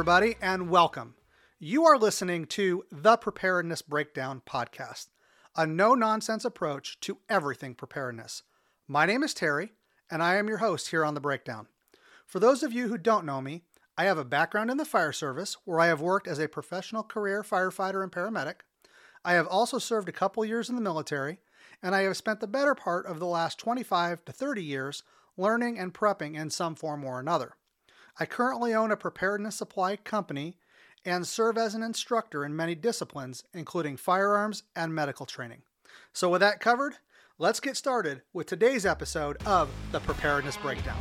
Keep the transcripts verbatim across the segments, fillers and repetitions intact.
everybody, and welcome. You are listening to The Preparedness Breakdown podcast, a no-nonsense approach to everything preparedness. My name is Terry, and I am your host here on The Breakdown. For those of you who don't know me, I have a background in the fire service where I have worked as a professional career firefighter and paramedic. I have also served a couple years in the military, and I have spent the better part of the last twenty-five to thirty years learning and prepping in some form or another. I currently own a preparedness supply company and serve as an instructor in many disciplines, including firearms and medical training. So with that covered, let's get started with today's episode of The Preparedness Breakdown.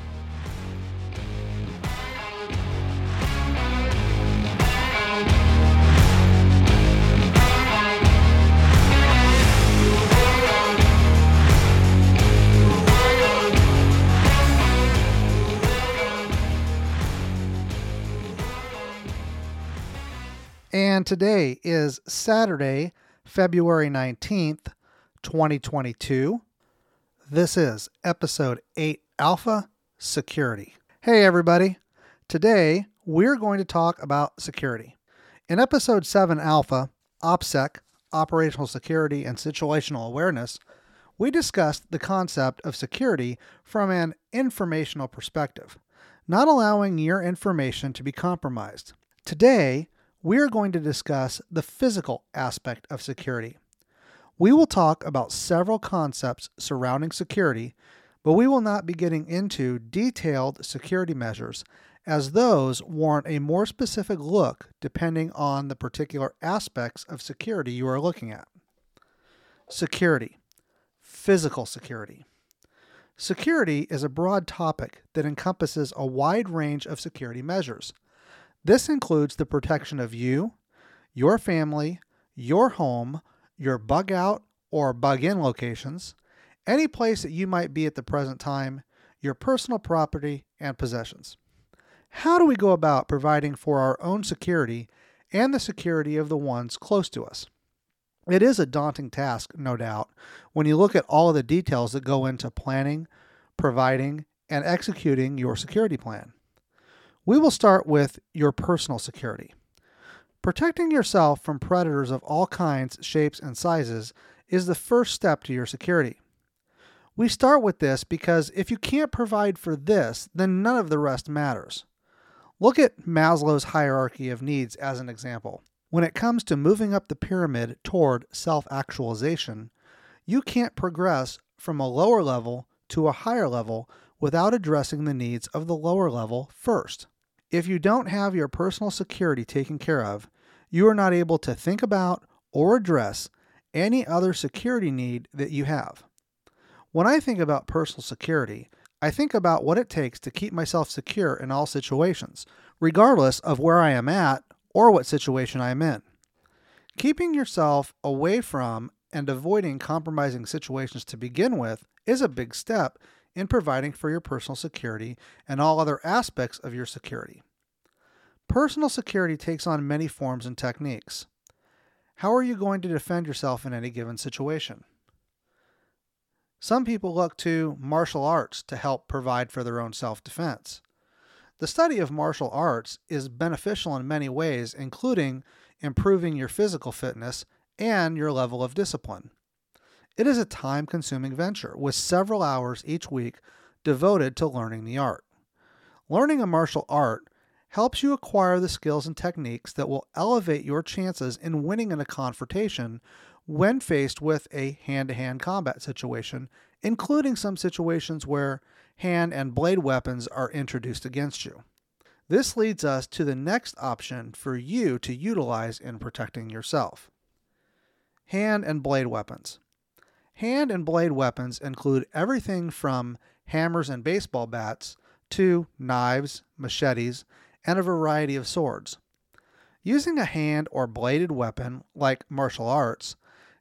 And today is Saturday, February nineteenth, twenty twenty-two. This is Episode Eight Alpha, Security. Hey everybody, today we're going to talk about security. In Episode Seven Alpha, OPSEC, Operational Security and Situational Awareness, we discussed the concept of security from an informational perspective, not allowing your information to be compromised. Today, we're going to discuss the physical aspect of security. We will talk about several concepts surrounding security, but we will not be getting into detailed security measures, as those warrant a more specific look depending on the particular aspects of security you are looking at. Security. Physical security. Security is a broad topic that encompasses a wide range of security measures. This includes the protection of you, your family, your home, your bug-out or bug-in locations, any place that you might be at the present time, your personal property and possessions. How do we go about providing for our own security and the security of the ones close to us? It is a daunting task, no doubt, when you look at all of the details that go into planning, providing, and executing your security plan. We will start with your personal security. Protecting yourself from predators of all kinds, shapes, and sizes is the first step to your security. We start with this because if you can't provide for this, then none of the rest matters. Look at Maslow's hierarchy of needs as an example. When it comes to moving up the pyramid toward self-actualization, you can't progress from a lower level to a higher level without addressing the needs of the lower level first. If you don't have your personal security taken care of, you are not able to think about or address any other security need that you have. When I think about personal security, I think about what it takes to keep myself secure in all situations, regardless of where I am at or what situation I am in. Keeping yourself away from and avoiding compromising situations to begin with is a big step in providing for your personal security and all other aspects of your security. Personal security takes on many forms and techniques. How are you going to defend yourself in any given situation? Some people look to martial arts to help provide for their own self-defense. The study of martial arts is beneficial in many ways, including improving your physical fitness and your level of discipline. It is a time-consuming venture with several hours each week devoted to learning the art. Learning a martial art helps you acquire the skills and techniques that will elevate your chances in winning in a confrontation when faced with a hand-to-hand combat situation, including some situations where hand and blade weapons are introduced against you. This leads us to the next option for you to utilize in protecting yourself. Hand and blade weapons. Hand and blade weapons include everything from hammers and baseball bats to knives, machetes, and a variety of swords. Using a hand or bladed weapon, like martial arts,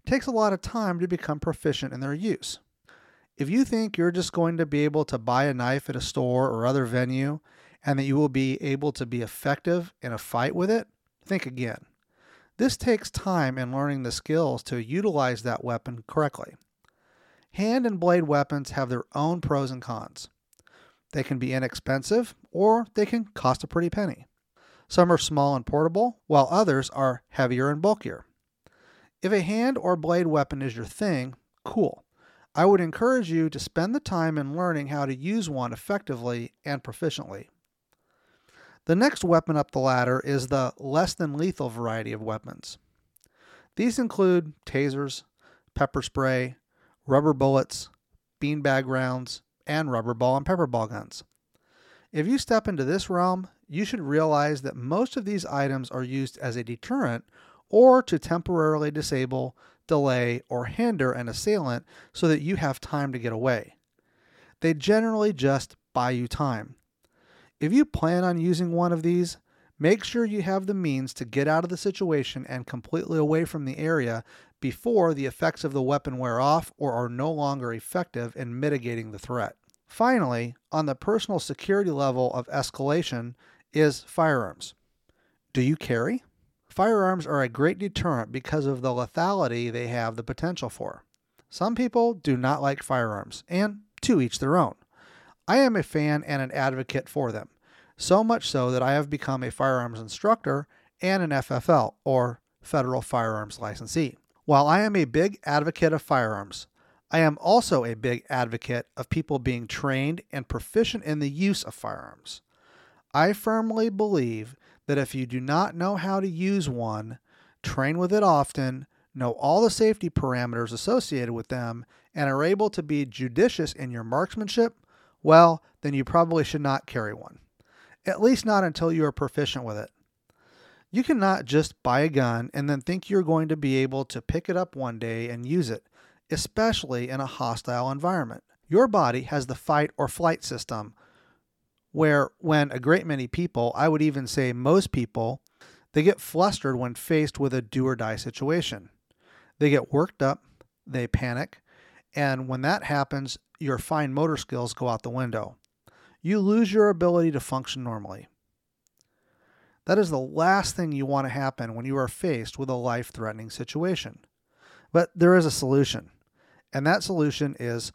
takes a lot of time to become proficient in their use. If you think you're just going to be able to buy a knife at a store or other venue and that you will be able to be effective in a fight with it, think again. This takes time in learning the skills to utilize that weapon correctly. Hand and blade weapons have their own pros and cons. They can be inexpensive, or they can cost a pretty penny. Some are small and portable, while others are heavier and bulkier. If a hand or blade weapon is your thing, cool. I would encourage you to spend the time in learning how to use one effectively and proficiently. The next weapon up the ladder is the less than lethal variety of weapons. These include tasers, pepper spray, rubber bullets, beanbag rounds, and rubber ball and pepper ball guns. If you step into this realm, you should realize that most of these items are used as a deterrent or to temporarily disable, delay, or hinder an assailant so that you have time to get away. They generally just buy you time. If you plan on using one of these, make sure you have the means to get out of the situation and completely away from the area before the effects of the weapon wear off or are no longer effective in mitigating the threat. Finally, on the personal security level of escalation is firearms. Do you carry? Firearms are a great deterrent because of the lethality they have the potential for. Some people do not like firearms, and to each their own. I am a fan and an advocate for them, so much so that I have become a firearms instructor and an F F L, or Federal Firearms Licensee. While I am a big advocate of firearms, I am also a big advocate of people being trained and proficient in the use of firearms. I firmly believe that if you do not know how to use one, train with it often, know all the safety parameters associated with them, and are able to be judicious in your marksmanship, well, then you probably should not carry one. At least not until you are proficient with it. You cannot just buy a gun and then think you're going to be able to pick it up one day and use it, especially in a hostile environment. Your body has the fight or flight system, where when a great many people, I would even say most people, they get flustered when faced with a do or die situation. They get worked up, they panic, and when that happens, your fine motor skills go out the window. You lose your ability to function normally. That is the last thing you want to happen when you are faced with a life-threatening situation. But there is a solution, and that solution is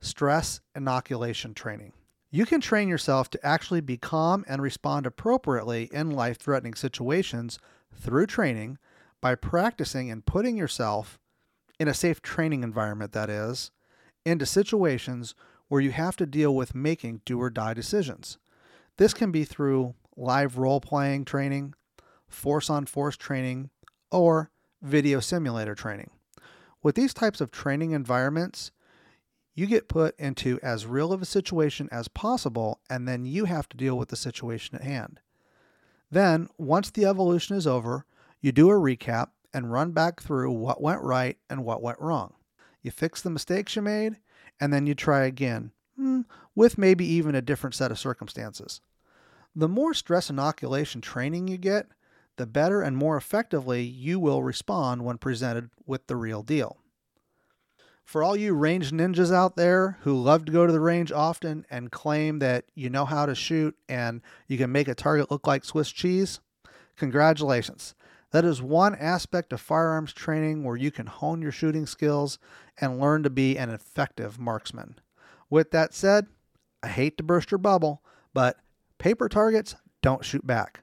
stress inoculation training. You can train yourself to actually be calm and respond appropriately in life-threatening situations through training by practicing and putting yourself in a safe training environment, that is, into situations where you have to deal with making do-or-die decisions. This can be through live role-playing training, force-on-force training, or video simulator training. With these types of training environments, you get put into as real of a situation as possible, and then you have to deal with the situation at hand. Then, once the evolution is over, you do a recap and run back through what went right and what went wrong. You fix the mistakes you made, and then you try again, with maybe even a different set of circumstances. The more stress inoculation training you get, the better and more effectively you will respond when presented with the real deal. For all you range ninjas out there who love to go to the range often and claim that you know how to shoot and you can make a target look like Swiss cheese, congratulations. That is one aspect of firearms training where you can hone your shooting skills and learn to be an effective marksman. With that said, I hate to burst your bubble, but paper targets don't shoot back.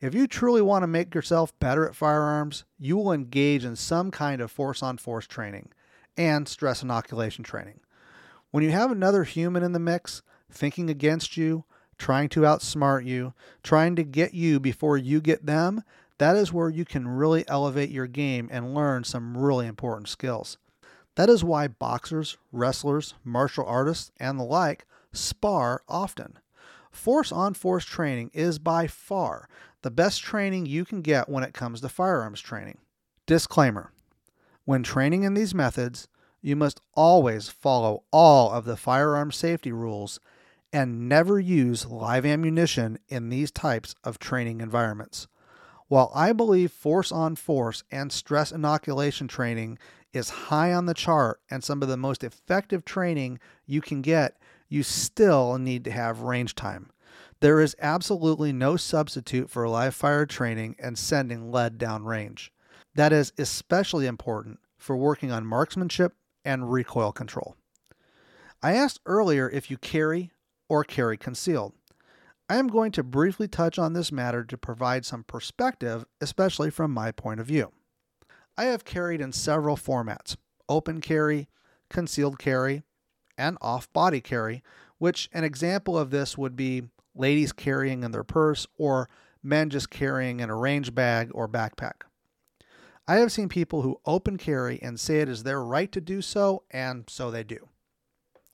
If you truly want to make yourself better at firearms, you will engage in some kind of force-on-force training and stress inoculation training. When you have another human in the mix, thinking against you, trying to outsmart you, trying to get you before you get them, that is where you can really elevate your game and learn some really important skills. That is why boxers, wrestlers, martial artists, and the like spar often. Force-on-force training is by far the best training you can get when it comes to firearms training. Disclaimer: when training in these methods, you must always follow all of the firearm safety rules and never use live ammunition in these types of training environments. While I believe force-on-force and stress inoculation training is high on the chart and some of the most effective training you can get, you still need to have range time. There is absolutely no substitute for live fire training and sending lead down range. That is especially important for working on marksmanship and recoil control. I asked earlier if you carry or carry concealed. I am going to briefly touch on this matter to provide some perspective, especially from my point of view. I have carried in several formats, open carry, concealed carry, and off-body carry, which an example of this would be ladies carrying in their purse or men just carrying in a range bag or backpack. I have seen people who open carry and say it is their right to do so, and so they do.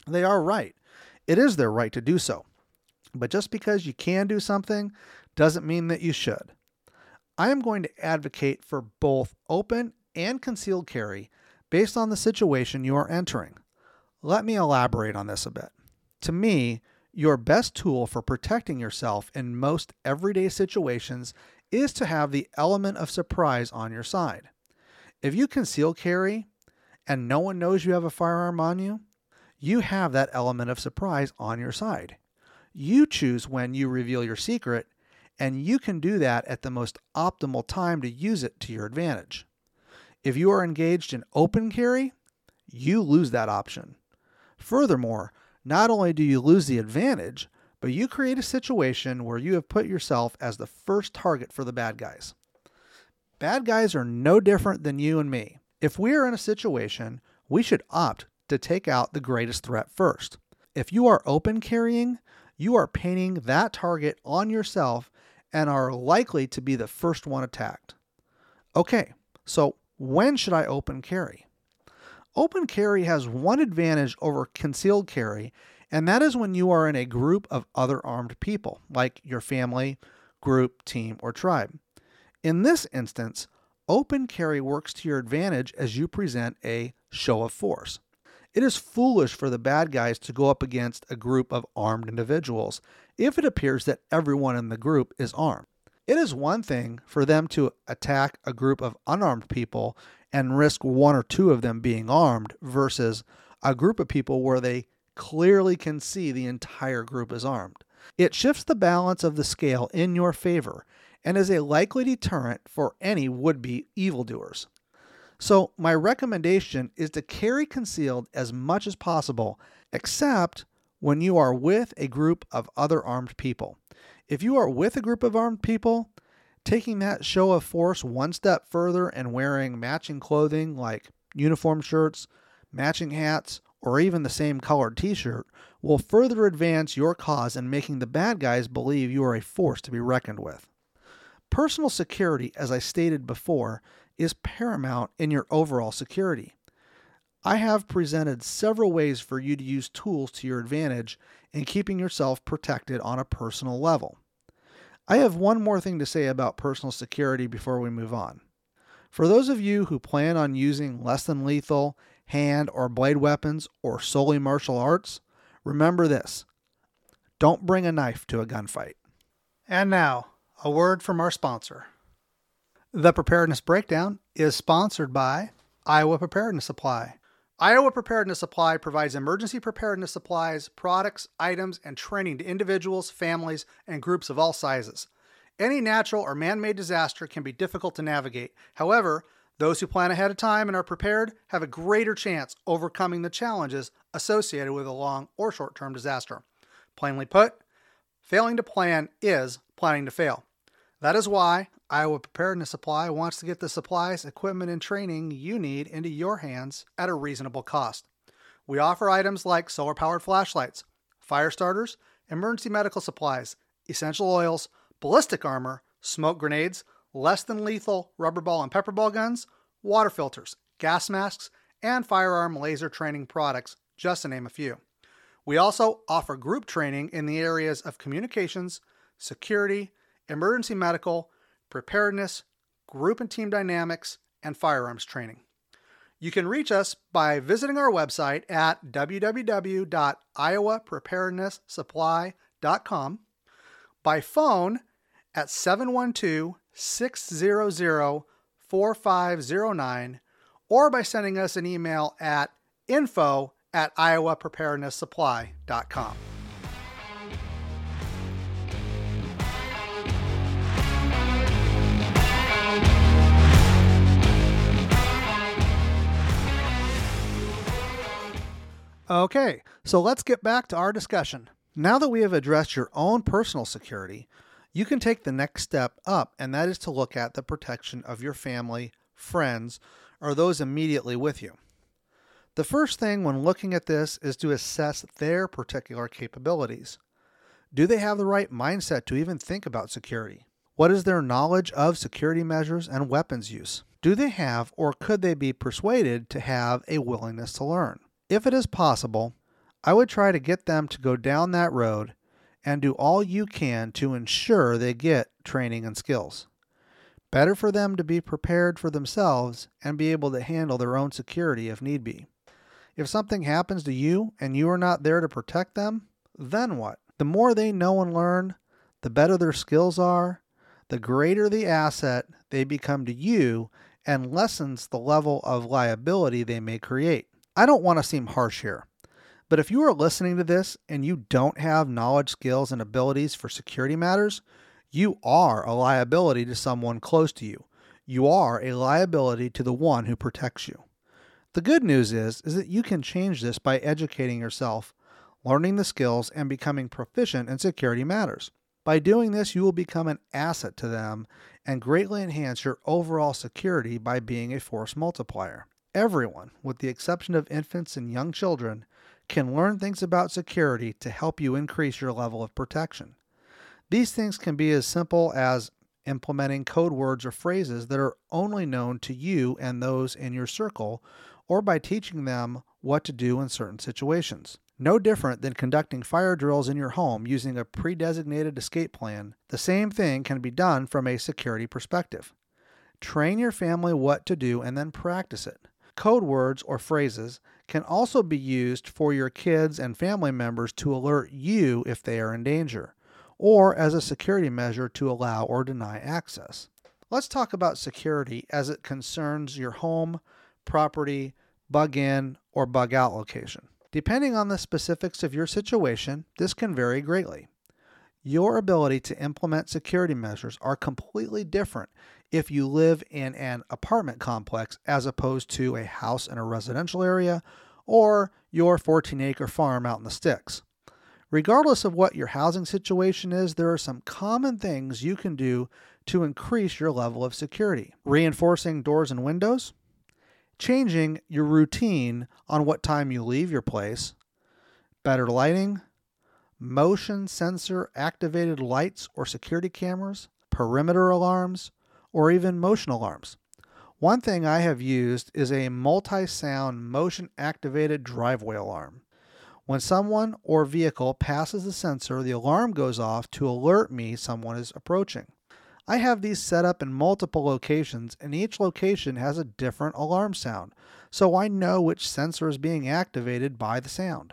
They are right. It is their right to do so. But just because you can do something doesn't mean that you should. I am going to advocate for both open and concealed carry based on the situation you are entering. Let me elaborate on this a bit. To me, your best tool for protecting yourself in most everyday situations is to have the element of surprise on your side. If you conceal carry and no one knows you have a firearm on you, you have that element of surprise on your side. You choose when you reveal your secret, and you can do that at the most optimal time to use it to your advantage. If you are engaged in open carry, you lose that option. Furthermore, not only do you lose the advantage, but you create a situation where you have put yourself as the first target for the bad guys. Bad guys are no different than you and me. If we are in a situation, we should opt to take out the greatest threat first. If you are open carrying, you are painting that target on yourself and are likely to be the first one attacked. Okay, so when should I open carry? Open carry has one advantage over concealed carry, and that is when you are in a group of other armed people, like your family, group, team, or tribe. In this instance, open carry works to your advantage as you present a show of force. It is foolish for the bad guys to go up against a group of armed individuals if it appears that everyone in the group is armed. It is one thing for them to attack a group of unarmed people and risk one or two of them being armed versus a group of people where they clearly can see the entire group is armed. It shifts the balance of the scale in your favor and is a likely deterrent for any would-be evildoers. So my recommendation is to carry concealed as much as possible, except when you are with a group of other armed people. If you are with a group of armed people, taking that show of force one step further and wearing matching clothing like uniform shirts, matching hats, or even the same colored t-shirt will further advance your cause in making the bad guys believe you are a force to be reckoned with. Personal security, as I stated before, is paramount in your overall security. I have presented several ways for you to use tools to your advantage in keeping yourself protected on a personal level. I have one more thing to say about personal security before we move on. For those of you who plan on using less than lethal hand or blade weapons or solely martial arts, remember this: don't bring a knife to a gunfight. And now, a word from our sponsor. The Preparedness Breakdown is sponsored by Iowa Preparedness Supply. Iowa Preparedness Supply provides emergency preparedness supplies, products, items, and training to individuals, families, and groups of all sizes. Any natural or man-made disaster can be difficult to navigate. However, those who plan ahead of time and are prepared have a greater chance overcoming the challenges associated with a long or short-term disaster. Plainly put, failing to plan is planning to fail. That is why Iowa Preparedness Supply wants to get the supplies, equipment, and training you need into your hands at a reasonable cost. We offer items like solar-powered flashlights, fire starters, emergency medical supplies, essential oils, ballistic armor, smoke grenades, less-than-lethal rubber ball and pepper ball guns, water filters, gas masks, and firearm laser training products, just to name a few. We also offer group training in the areas of communications, security, emergency medical, preparedness, group and team dynamics, and firearms training. You can reach us by visiting our website at w w w dot iowa preparedness supply dot com, by phone at seven one two, six hundred, four five zero nine, or by sending us an email at info at iowa preparedness supply dot com. Okay, so let's get back to our discussion. Now that we have addressed your own personal security, you can take the next step up, and that is to look at the protection of your family, friends, or those immediately with you. The first thing when looking at this is to assess their particular capabilities. Do they have the right mindset to even think about security? What is their knowledge of security measures and weapons use? Do they have or could they be persuaded to have a willingness to learn? If it is possible, I would try to get them to go down that road and do all you can to ensure they get training and skills. Better for them to be prepared for themselves and be able to handle their own security if need be. If something happens to you and you are not there to protect them, then what? The more they know and learn, the better their skills are, the greater the asset they become to you, and lessens the level of liability they may create. I don't want to seem harsh here, but if you are listening to this and you don't have knowledge, skills, and abilities for security matters, you are a liability to someone close to you. You are a liability to the one who protects you. The good news is, is that you can change this by educating yourself, learning the skills, and becoming proficient in security matters. By doing this, you will become an asset to them and greatly enhance your overall security by being a force multiplier. Everyone, with the exception of infants and young children, can learn things about security to help you increase your level of protection. These things can be as simple as implementing code words or phrases that are only known to you and those in your circle, or by teaching them what to do in certain situations. No different than conducting fire drills in your home using a pre-designated escape plan, the same thing can be done from a security perspective. Train your family what to do and then practice it. Code words or phrases can also be used for your kids and family members to alert you if they are in danger, or as a security measure to allow or deny access. Let's talk about security as it concerns your home, property, bug-in, or bug-out location. Depending on the specifics of your situation, this can vary greatly. Your ability to implement security measures are completely different if you live in an apartment complex as opposed to a house in a residential area or your fourteen acre farm out in the sticks. Regardless of what your housing situation is, there are some common things you can do to increase your level of security. Reinforcing doors and windows, changing your routine on what time you leave your place, better lighting, motion sensor activated lights or security cameras, perimeter alarms, or even motion alarms. One thing I have used is a multi-sound motion activated driveway alarm. When someone or vehicle passes the sensor, the alarm goes off to alert me someone is approaching. I have these set up in multiple locations, and each location has a different alarm sound, so I know which sensor is being activated by the sound.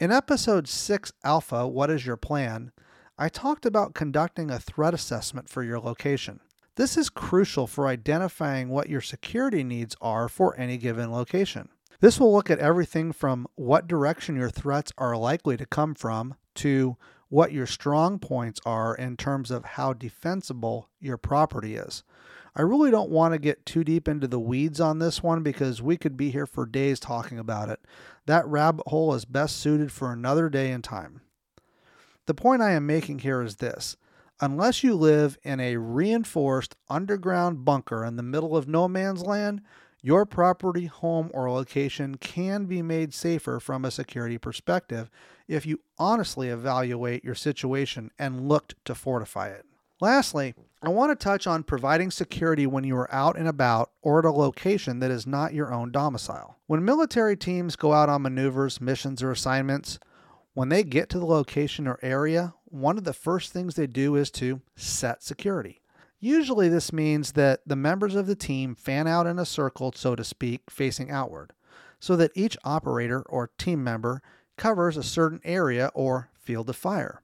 In Episode Six Alpha, What is Your Plan?, I talked about conducting a threat assessment for your location. This is crucial for identifying what your security needs are for any given location. This will look at everything from what direction your threats are likely to come from to what your strong points are in terms of how defensible your property is. I really don't want to get too deep into the weeds on this one because we could be here for days talking about it. That rabbit hole is best suited for another day and time. The point I am making here is this. Unless you live in a reinforced underground bunker in the middle of no man's land, your property, home, or location can be made safer from a security perspective if you honestly evaluate your situation and looked to fortify it. Lastly, I want to touch on providing security when you are out and about or at a location that is not your own domicile. When military teams go out on maneuvers, missions, or assignments, when they get to the location or area, one of the first things they do is to set security. Usually this means that the members of the team fan out in a circle, so to speak, facing outward, so that each operator or team member covers a certain area or field of fire,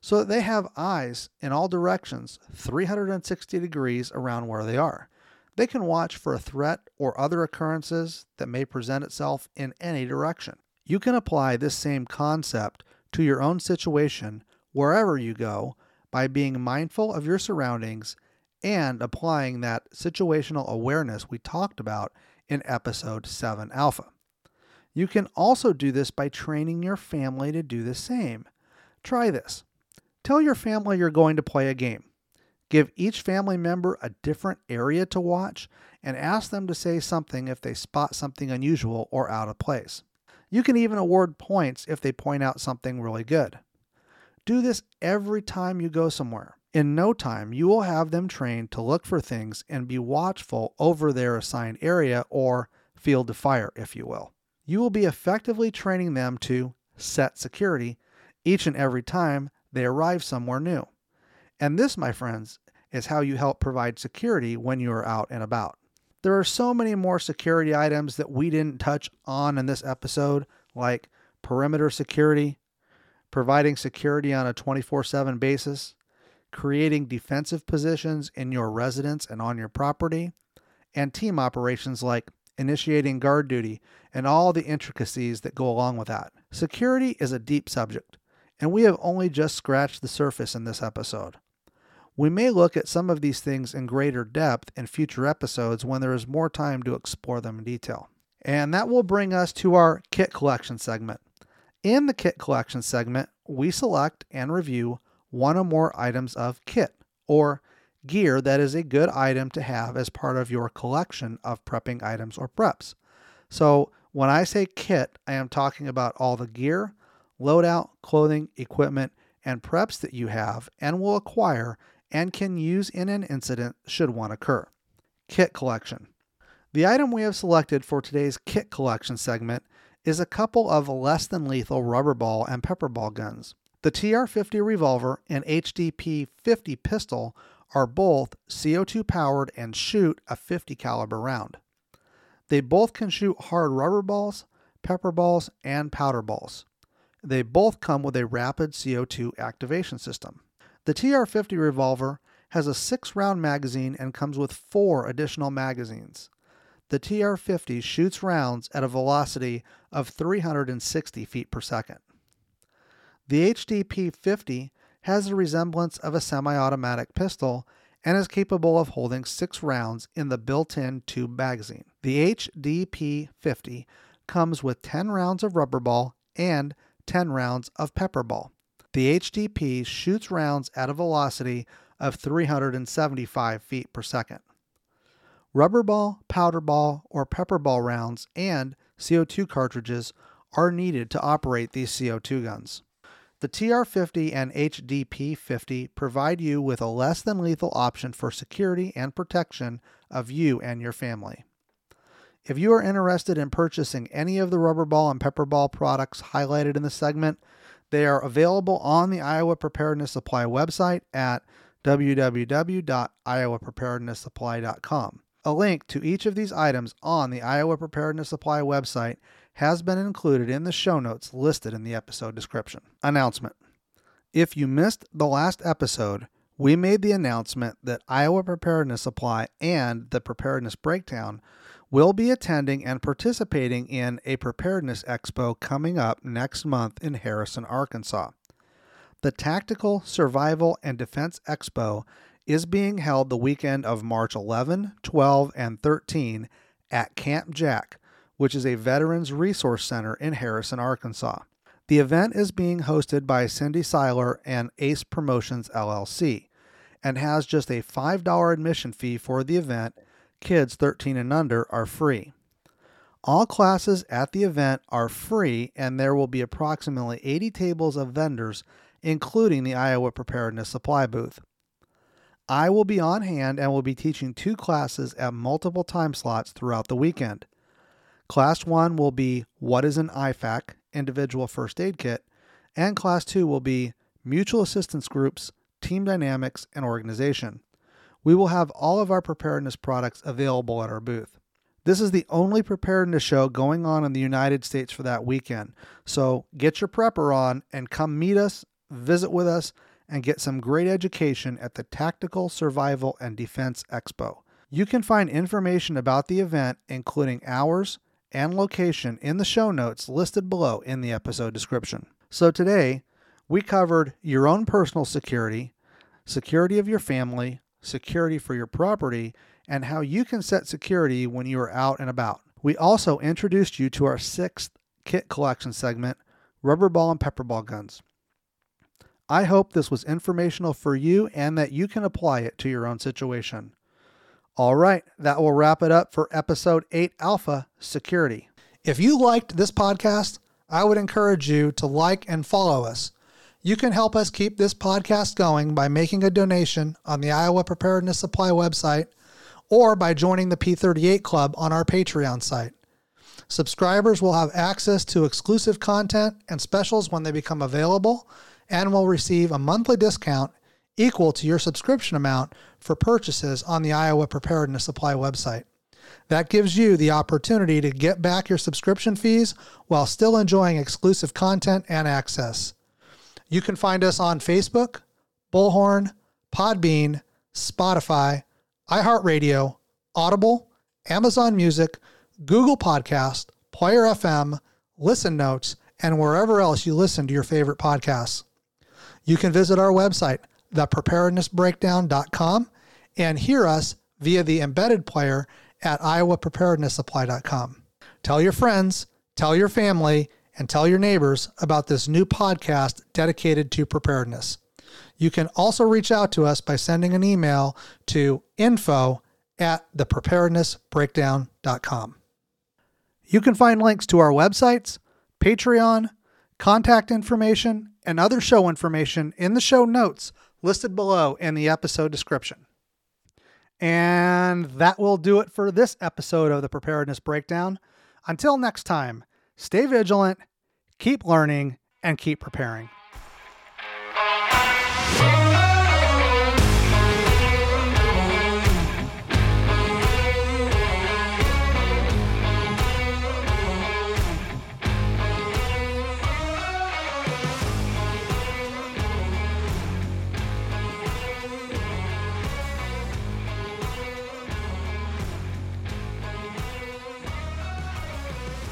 so that they have eyes in all directions, three hundred sixty degrees around where they are. They can watch for a threat or other occurrences that may present itself in any direction. You can apply this same concept to your own situation wherever you go, by being mindful of your surroundings and applying that situational awareness we talked about in Episode seven Alpha. You can also do this by training your family to do the same. Try this. Tell your family you're going to play a game. Give each family member a different area to watch and ask them to say something if they spot something unusual or out of place. You can even award points if they point out something really good. Do this every time you go somewhere. In no time, you will have them trained to look for things and be watchful over their assigned area or field of fire, if you will. You will be effectively training them to set security each and every time they arrive somewhere new. And this, my friends, is how you help provide security when you are out and about. There are so many more security items that we didn't touch on in this episode, like perimeter security, providing security on a twenty-four seven basis, creating defensive positions in your residence and on your property, and team operations like initiating guard duty, and all the intricacies that go along with that. Security is a deep subject, and we have only just scratched the surface in this episode. We may look at some of these things in greater depth in future episodes when there is more time to explore them in detail. And that will bring us to our kit collection segment. In the kit collection segment, we select and review one or more items of kit, or gear that is a good item to have as part of your collection of prepping items or preps. So when I say kit, I am talking about all the gear, loadout, clothing, equipment, and preps that you have and will acquire and can use in an incident should one occur. Kit collection. The item we have selected for today's kit collection segment is a couple of less than lethal rubber ball and pepper ball guns. The T R fifty revolver and H D P fifty pistol are both C O two powered and shoot a fifty caliber round. They both can shoot hard rubber balls, pepper balls, and powder balls. They both come with a rapid C O two activation system. The T R fifty revolver has a six round magazine and comes with four additional magazines. The T R fifty shoots rounds at a velocity of three hundred sixty feet per second. The H D P fifty has a resemblance of a semi-automatic pistol and is capable of holding six rounds in the built-in tube magazine. The H D P fifty comes with ten rounds of rubber ball and ten rounds of pepper ball. The H D P shoots rounds at a velocity of three hundred seventy-five feet per second. Rubber ball, powder ball, or pepper ball rounds and C O two cartridges are needed to operate these C O two guns. The T R fifty and H D P fifty provide you with a less than lethal option for security and protection of you and your family. If you are interested in purchasing any of the rubber ball and pepper ball products highlighted in the segment, they are available on the Iowa Preparedness Supply website at w w w dot iowa preparedness supply dot com. A link to each of these items on the Iowa Preparedness Supply website has been included in the show notes listed in the episode description. Announcement. If you missed the last episode, we made the announcement that Iowa Preparedness Supply and the Preparedness Breakdown will be attending and participating in a Preparedness Expo coming up next month in Harrison, Arkansas. The Tactical Survival and Defense Expo is being held the weekend of March eleventh, twelfth, and thirteenth at Camp Jack, which is a Veterans Resource Center in Harrison, Arkansas. The event is being hosted by Cindy Siler and Ace Promotions L L C and has just a five dollars admission fee for the event. Kids thirteen and under are free. All classes at the event are free, and there will be approximately eighty tables of vendors, including the Iowa Preparedness Supply booth. I will be on hand and will be teaching two classes at multiple time slots throughout the weekend. Class one will be What is an I FAC, Individual First Aid Kit, and Class two will be Mutual Assistance Groups, Team Dynamics, and Organization. We will have all of our preparedness products available at our booth. This is the only preparedness show going on in the United States for that weekend, so get your prepper on and come meet us, visit with us, and get some great education at the Tactical Survival and Defense Expo. You can find information about the event, including hours and location, in the show notes listed below in the episode description. So today, we covered your own personal security, security of your family, security for your property, and how you can set security when you are out and about. We also introduced you to our sixth kit collection segment, rubber ball and pepper ball guns. I hope this was informational for you and that you can apply it to your own situation. All right, that will wrap it up for Episode eight Alpha, Security. If you liked this podcast, I would encourage you to like and follow us. You can help us keep this podcast going by making a donation on the Iowa Preparedness Supply website or by joining the P thirty-eight Club on our Patreon site. Subscribers will have access to exclusive content and specials when they become available and will receive a monthly discount equal to your subscription amount for purchases on the Iowa Preparedness Supply website. That gives you the opportunity to get back your subscription fees while still enjoying exclusive content and access. You can find us on Facebook, Bullhorn, Podbean, Spotify, iHeartRadio, Audible, Amazon Music, Google Podcast, Player F M, Listen Notes, and wherever else you listen to your favorite podcasts. You can visit our website, the preparedness breakdown dot com, and hear us via the embedded player at iowa preparedness supply dot com. Tell your friends, tell your family, and tell your neighbors about this new podcast dedicated to preparedness. You can also reach out to us by sending an email to info at the preparedness breakdown dot com. You can find links to our websites, Patreon, contact information, and other show information in the show notes listed below in the episode description. And that will do it for this episode of the Preparedness Breakdown. Until next time, stay vigilant, keep learning, and keep preparing.